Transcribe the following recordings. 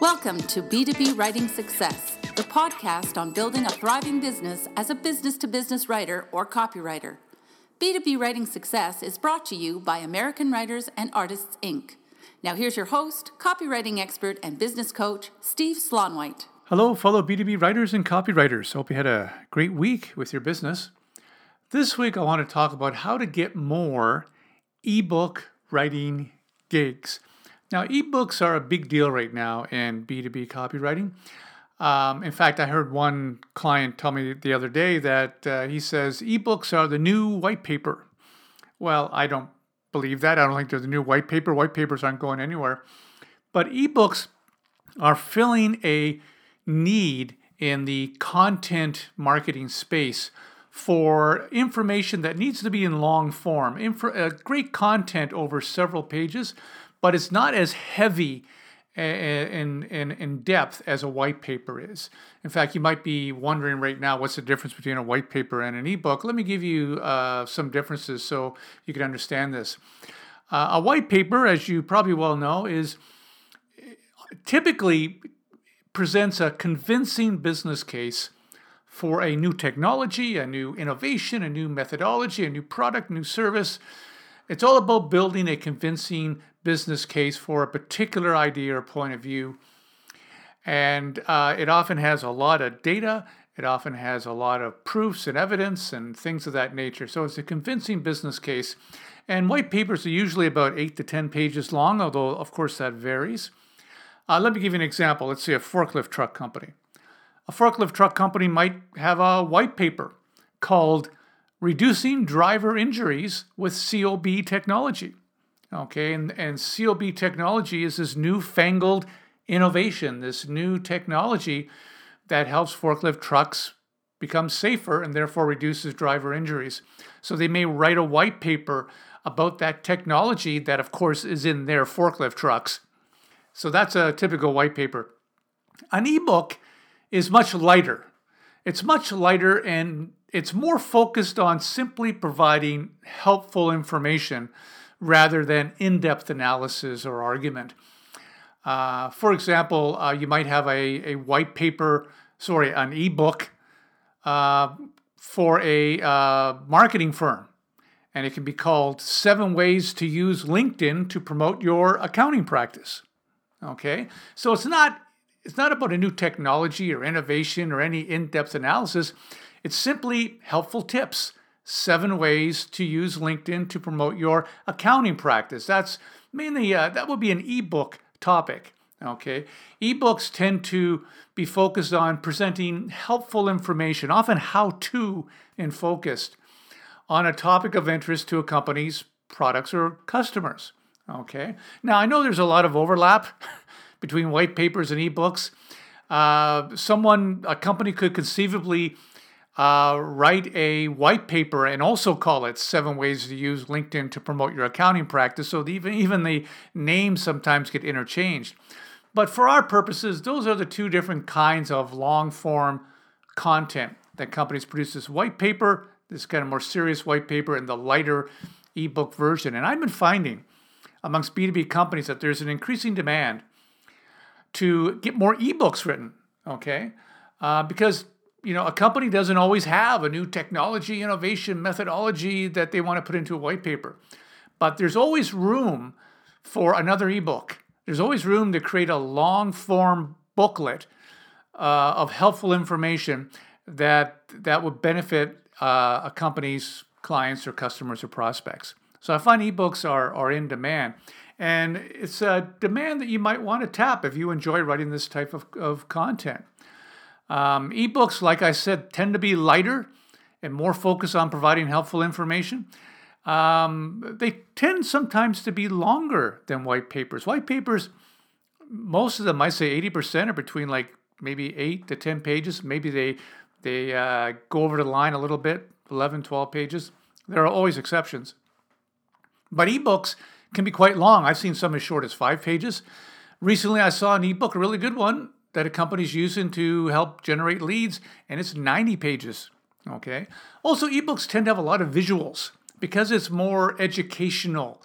Welcome to B2B Writing Success, the podcast on building a thriving business as a business-to-business writer or copywriter. B2B Writing Success is brought to you by American Writers and Artists Inc. Now here's your host, copywriting expert and business coach, Steve Slonwhite. Hello, fellow B2B writers and copywriters. Hope you had a great week with your business. This week I want to talk about how to get more ebook writing gigs. Now, ebooks are a big deal right now in B2B copywriting. In fact, I heard one client tell me the other day that he says ebooks are the new white paper. Well, I don't believe that. I don't think they're the new white paper. White papers aren't going anywhere. But ebooks are filling a need in the content marketing space for information that needs to be in long form, great content over several pages, but it's not as heavy in depth as a white paper is. In fact, you might be wondering right now, what's the difference between a white paper and an ebook? Let me give you some differences so you can understand this. A white paper, as you probably well know, is typically presents a convincing business case for a new technology, a new innovation, a new methodology, a new product, new service. It's all about building a convincing business case for a particular idea or point of view. And it often has a lot of data. It often has a lot of proofs and evidence and things of that nature. So it's a convincing business case. And white papers are usually about 8 to 10 pages long, although, of course, that varies. Let me give you an example. Let's say a forklift truck company. A forklift truck company might have a white paper called Reducing Driver Injuries with COB Technology. Okay, and COB technology is this newfangled innovation, this new technology that helps forklift trucks become safer and therefore reduces driver injuries. So they may write a white paper about that technology that, of course, is in their forklift trucks. So that's a typical white paper. An ebook is much lighter. It's much lighter and it's more focused on simply providing helpful information rather than in-depth analysis or argument. For example, you might have a white paper, an ebook for a marketing firm. And it can be called 7 Ways to Use LinkedIn to Promote Your Accounting Practice. Okay, so it's not about a new technology or innovation or any in-depth analysis. It's simply helpful tips. 7 ways to use LinkedIn to promote your accounting practice. That's mainly, that would be an ebook topic, okay? Ebooks tend to be focused on presenting helpful information, often how-to and focused on a topic of interest to a company's products or customers, okay? Now, I know there's a lot of overlap between white papers and ebooks. A company could conceivably write a white paper and also call it 7 Ways to Use LinkedIn to Promote Your Accounting Practice. So even the names sometimes get interchanged. But for our purposes, those are the two different kinds of long-form content that companies produce. This white paper, this kind of more serious white paper, and the lighter ebook version. And I've been finding amongst B2B companies that there's an increasing demand to get more ebooks written, okay? Because a company doesn't always have a new technology, innovation, methodology that they want to put into a white paper. But there's always room for another ebook. There's always room to create a long-form booklet of helpful information that would benefit a company's clients or customers or prospects. So I find ebooks are in demand. And it's a demand that you might want to tap if you enjoy writing this type of content. Ebooks, like I said, tend to be lighter and more focused on providing helpful information. They tend sometimes to be longer than white papers. White papers, most of them, I say 80%, are between like maybe 8 to 10 pages. Maybe they go over the line a little bit, 11, 12 pages. There are always exceptions. But ebooks can be quite long. I've seen some as short as 5 pages. Recently, I saw an ebook, a really good one, that a company's using to help generate leads, and it's 90 pages, okay? Also, ebooks tend to have a lot of visuals because it's more educational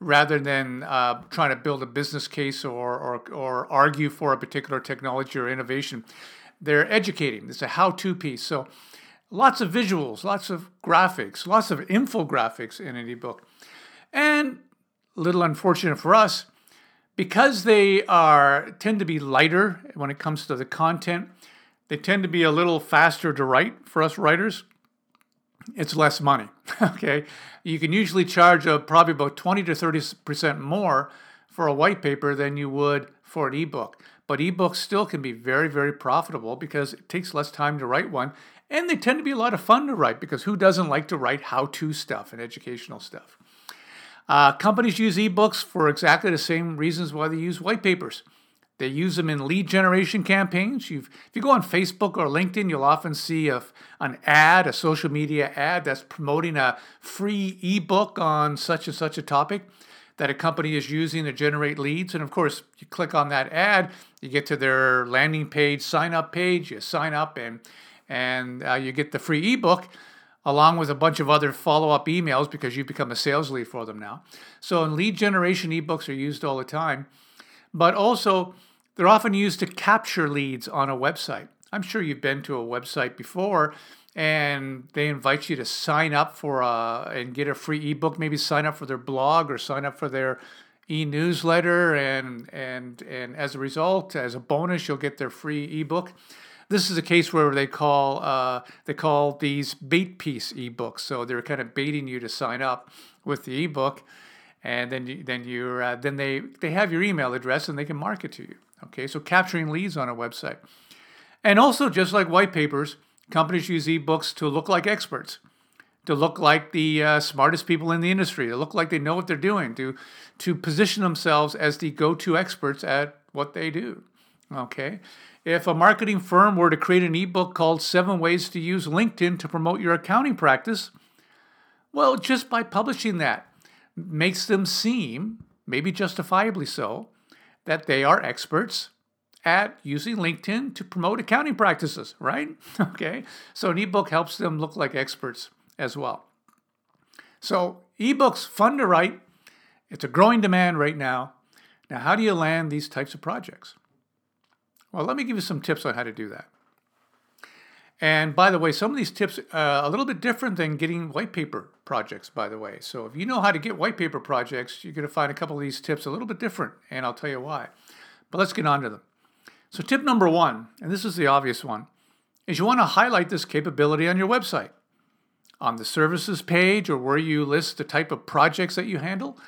rather than trying to build a business case or argue for a particular technology or innovation. They're educating. It's a how-to piece. So lots of visuals, lots of graphics, lots of infographics in an ebook. And a little unfortunate for us, because they tend to be lighter when it comes to the content, they tend to be a little faster to write for us writers. It's less money, okay? You can usually charge probably about 20 to 30% more for a white paper than you would for an ebook. But ebooks still can be very, very profitable because it takes less time to write one. And they tend to be a lot of fun to write because who doesn't like to write how-to stuff and educational stuff? Companies use ebooks for exactly the same reasons why they use white papers. They use them in lead generation campaigns. If you go on Facebook or LinkedIn, you'll often see an ad, a social media ad that's promoting a free ebook on such and such a topic that a company is using to generate leads. And of course, you click on that ad, you get to their landing page, sign up page, you sign up and you get the free ebook along with a bunch of other follow-up emails because you've become a sales lead for them now. So in lead generation, ebooks are used all the time, but also they're often used to capture leads on a website. I'm sure you've been to a website before and they invite you to sign up for and get a free ebook, maybe sign up for their blog or sign up for their e-newsletter, and as a result, as a bonus, you'll get their free ebook. This is a case where they call these bait piece ebooks. So they're kind of baiting you to sign up with the ebook, and then they have your email address and they can market to you. Okay, so capturing leads on a website, and also just like white papers, companies use ebooks to look like experts, to look like the smartest people in the industry, to look like they know what they're doing, to position themselves as the go-to experts at what they do. Okay. If a marketing firm were to create an ebook called 7 Ways to Use LinkedIn to Promote Your Accounting Practice, well, just by publishing that makes them seem, maybe justifiably so, that they are experts at using LinkedIn to promote accounting practices, right? Okay, so an ebook helps them look like experts as well. So ebooks, fun to write. It's a growing demand right now. Now, how do you land these types of projects? Well, let me give you some tips on how to do that. And by the way, some of these tips are a little bit different than getting white paper projects, by the way. So if you know how to get white paper projects, you're going to find a couple of these tips a little bit different, and I'll tell you why. But let's get on to them. So tip number one, and this is the obvious one, is you want to highlight this capability on your website. On the services page or where you list the type of projects that you handle,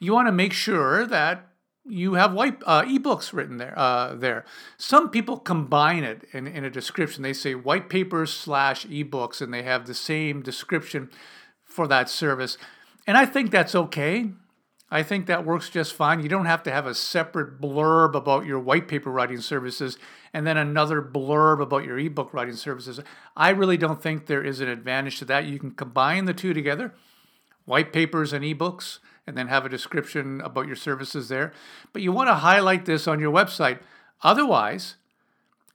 you want to make sure that you have ebooks written there. Some people combine it in a description. They say white papers / ebooks, and they have the same description for that service. And I think that's okay. I think that works just fine. You don't have to have a separate blurb about your white paper writing services and then another blurb about your ebook writing services. I really don't think there is an advantage to that. You can combine the two together, white papers and ebooks, and then have a description about your services there. But you want to highlight this on your website. Otherwise,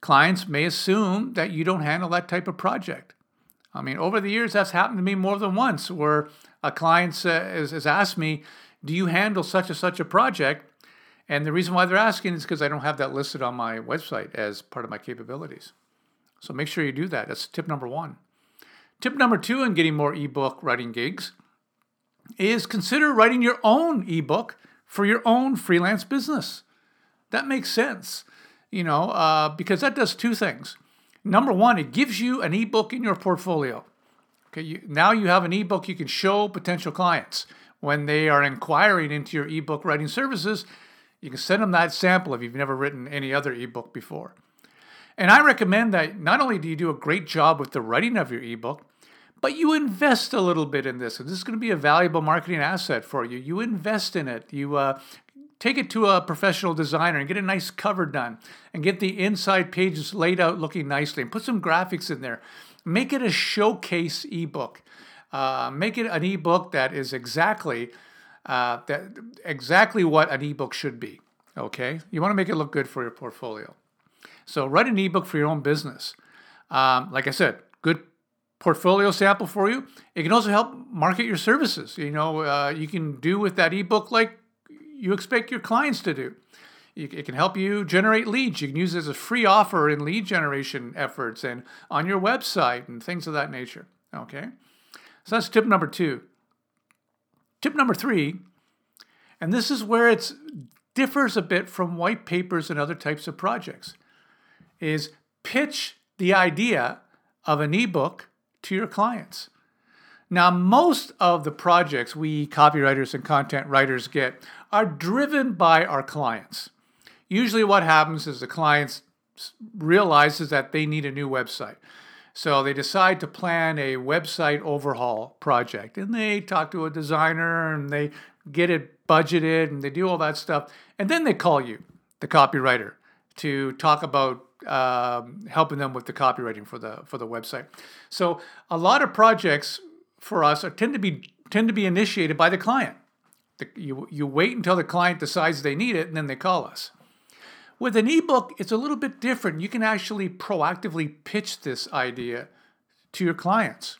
clients may assume that you don't handle that type of project. I mean, over the years, that's happened to me more than once where a client has asked me, do you handle such and such a project? And the reason why they're asking is because I don't have that listed on my website as part of my capabilities. So make sure you do that. That's tip number one. Tip number two in getting more ebook writing gigs is consider writing your own ebook for your own freelance business. That makes sense, because that does two things. Number one, it gives you an ebook in your portfolio. Okay, now you have an ebook you can show potential clients when they are inquiring into your ebook writing services. You can send them that sample if you've never written any other ebook before. And I recommend that not only do you do a great job with the writing of your ebook, but you invest a little bit in this, and this is going to be a valuable marketing asset for you. You invest in it. You take it to a professional designer and get a nice cover done and get the inside pages laid out looking nicely and put some graphics in there. Make it a showcase ebook. Make it an ebook that is exactly what an ebook should be, okay? You want to make it look good for your portfolio. So write an ebook for your own business. Like I said, good portfolio sample for you. It can also help market your services. You know, you can do with that ebook like you expect your clients to do. It can help you generate leads. You can use it as a free offer in lead generation efforts and on your website and things of that nature. Okay, so that's tip number 2. Tip number 3, and this is where it differs a bit from white papers and other types of projects, is pitch the idea of an ebook to your clients. Now, most of the projects we copywriters and content writers get are driven by our clients. Usually what happens is the client realizes that they need a new website. So they decide to plan a website overhaul project, and they talk to a designer, and they get it budgeted, and they do all that stuff. And then they call you, the copywriter, to talk about helping them with the copywriting for the website. So a lot of projects for us tend to be initiated by the client. You wait until the client decides they need it, and then they call us. With an ebook, it's a little bit different. You can actually proactively pitch this idea to your clients.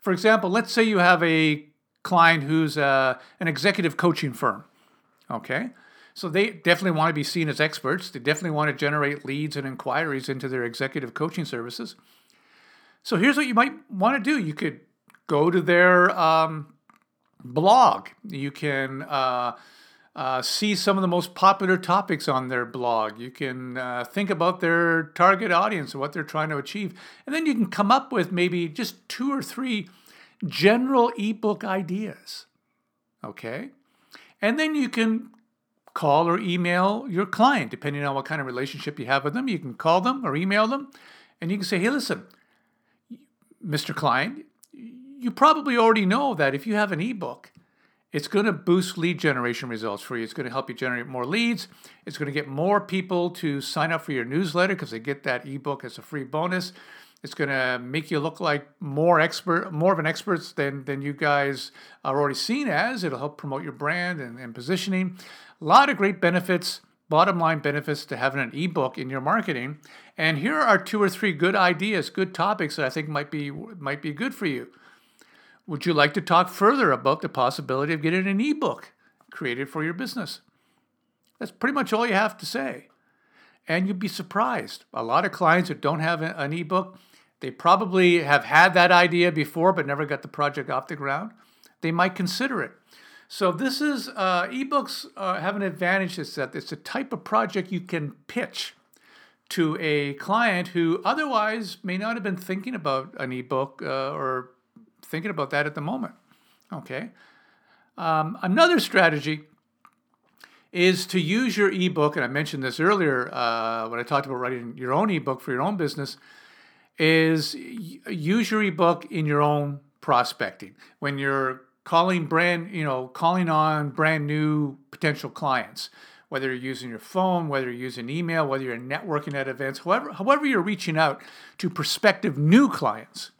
For example, let's say you have a client who's an executive coaching firm. Okay, so they definitely want to be seen as experts. They definitely want to generate leads and inquiries into their executive coaching services. So here's what you might want to do. You could go to their blog. You can see some of the most popular topics on their blog. You can think about their target audience and what they're trying to achieve. And then you can come up with maybe just 2 or 3 general ebook ideas. Okay? And then you can call or email your client, depending on what kind of relationship you have with them. You can call them or email them, and you can say, hey, listen, Mr. Client, you probably already know that if you have an ebook, it's going to boost lead generation results for you. It's going to help you generate more leads. It's going to get more people to sign up for your newsletter because they get that ebook as a free bonus. It's going to make you look like more of an expert than you guys are already seen as. It'll help promote your brand and positioning. A lot of great benefits, bottom line benefits to having an ebook in your marketing. And here are 2 or 3 good ideas, good topics that I think might be good for you. Would you like to talk further about the possibility of getting an ebook created for your business? That's pretty much all you have to say. And you'd be surprised. A lot of clients that don't have an ebook, they probably have had that idea before but never got the project off the ground. They might consider it. So this is, ebooks have an advantage is that it's a type of project you can pitch to a client who otherwise may not have been thinking about an ebook or thinking about that at the moment. Okay. Another strategy is to use your ebook, and I mentioned this earlier when I talked about writing your own ebook for your own business, is use your ebook in your own prospecting when you're calling on brand new potential clients, whether you're using your phone, whether you're using email, whether you're networking at events, however you're reaching out to prospective new clients.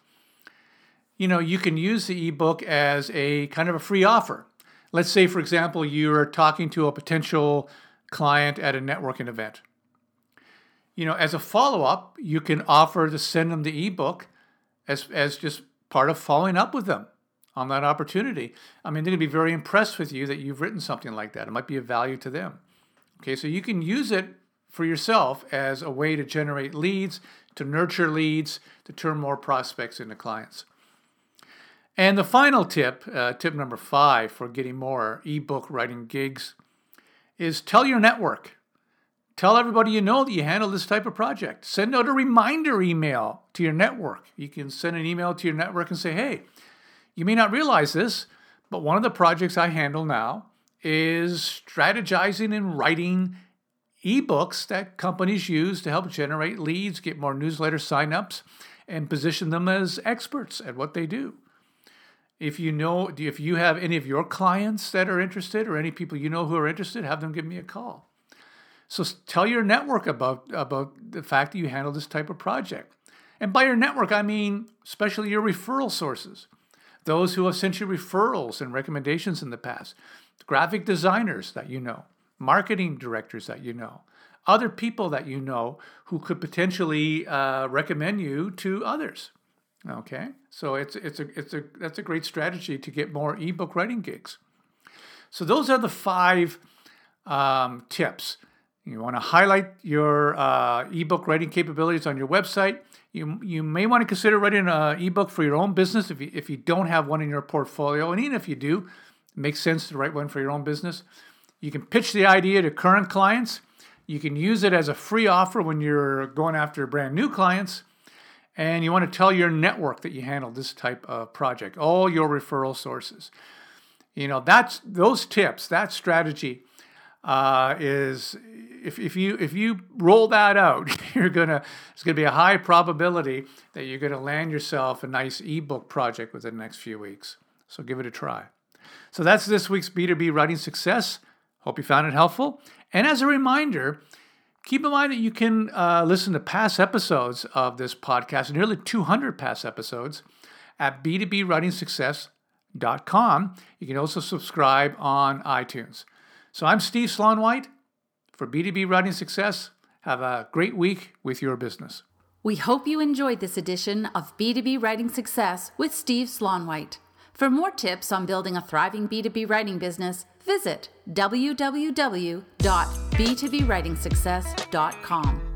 You know, you can use the ebook as a kind of a free offer. Let's say, for example, you're talking to a potential client at a networking event. You know, as a follow-up, you can offer to send them the ebook as just part of following up with them on that opportunity. I mean, they're going to be very impressed with you that you've written something like that. It might be of value to them. Okay, so you can use it for yourself as a way to generate leads, to nurture leads, to turn more prospects into clients. And the final tip, tip number 5 for getting more ebook writing gigs, is tell your network. Tell everybody you know that you handle this type of project. Send out a reminder email to your network. You can send an email to your network and say, hey, you may not realize this, but one of the projects I handle now is strategizing and writing ebooks that companies use to help generate leads, get more newsletter signups, and position them as experts at what they do. If you have any of your clients that are interested or any people you know who are interested, have them give me a call. So tell your network about the fact that you handle this type of project. And by your network, I mean especially your referral sources. Those who have sent you referrals and recommendations in the past, graphic designers that you know, marketing directors that you know, other people that you know who could potentially recommend you to others. Okay, so that's a great strategy to get more ebook writing gigs. So those are the 5 tips. You want to highlight your ebook writing capabilities on your website. You may want to consider writing an ebook for your own business if you don't have one in your portfolio. And even if you do, it makes sense to write one for your own business. You can pitch the idea to current clients. You can use it as a free offer when you're going after brand new clients. And you want to tell your network that you handle this type of project, all your referral sources. You know, that's those tips, that strategy is if you roll that out, it's gonna be a high probability that you're gonna land yourself a nice ebook project within the next few weeks. So give it a try. So that's this week's B2B Writing Success. Hope you found it helpful. And as a reminder, keep in mind that you can listen to past episodes of this podcast, nearly 200 past episodes, at b2bwritingsuccess.com. You can also subscribe on iTunes. So I'm Steve Slonwhite for B2B Writing Success. Have a great week with your business. We hope you enjoyed this edition of B2B Writing Success with Steve Slonwhite. For more tips on building a thriving B2B writing business, visit www.b2bwritingsuccess.com.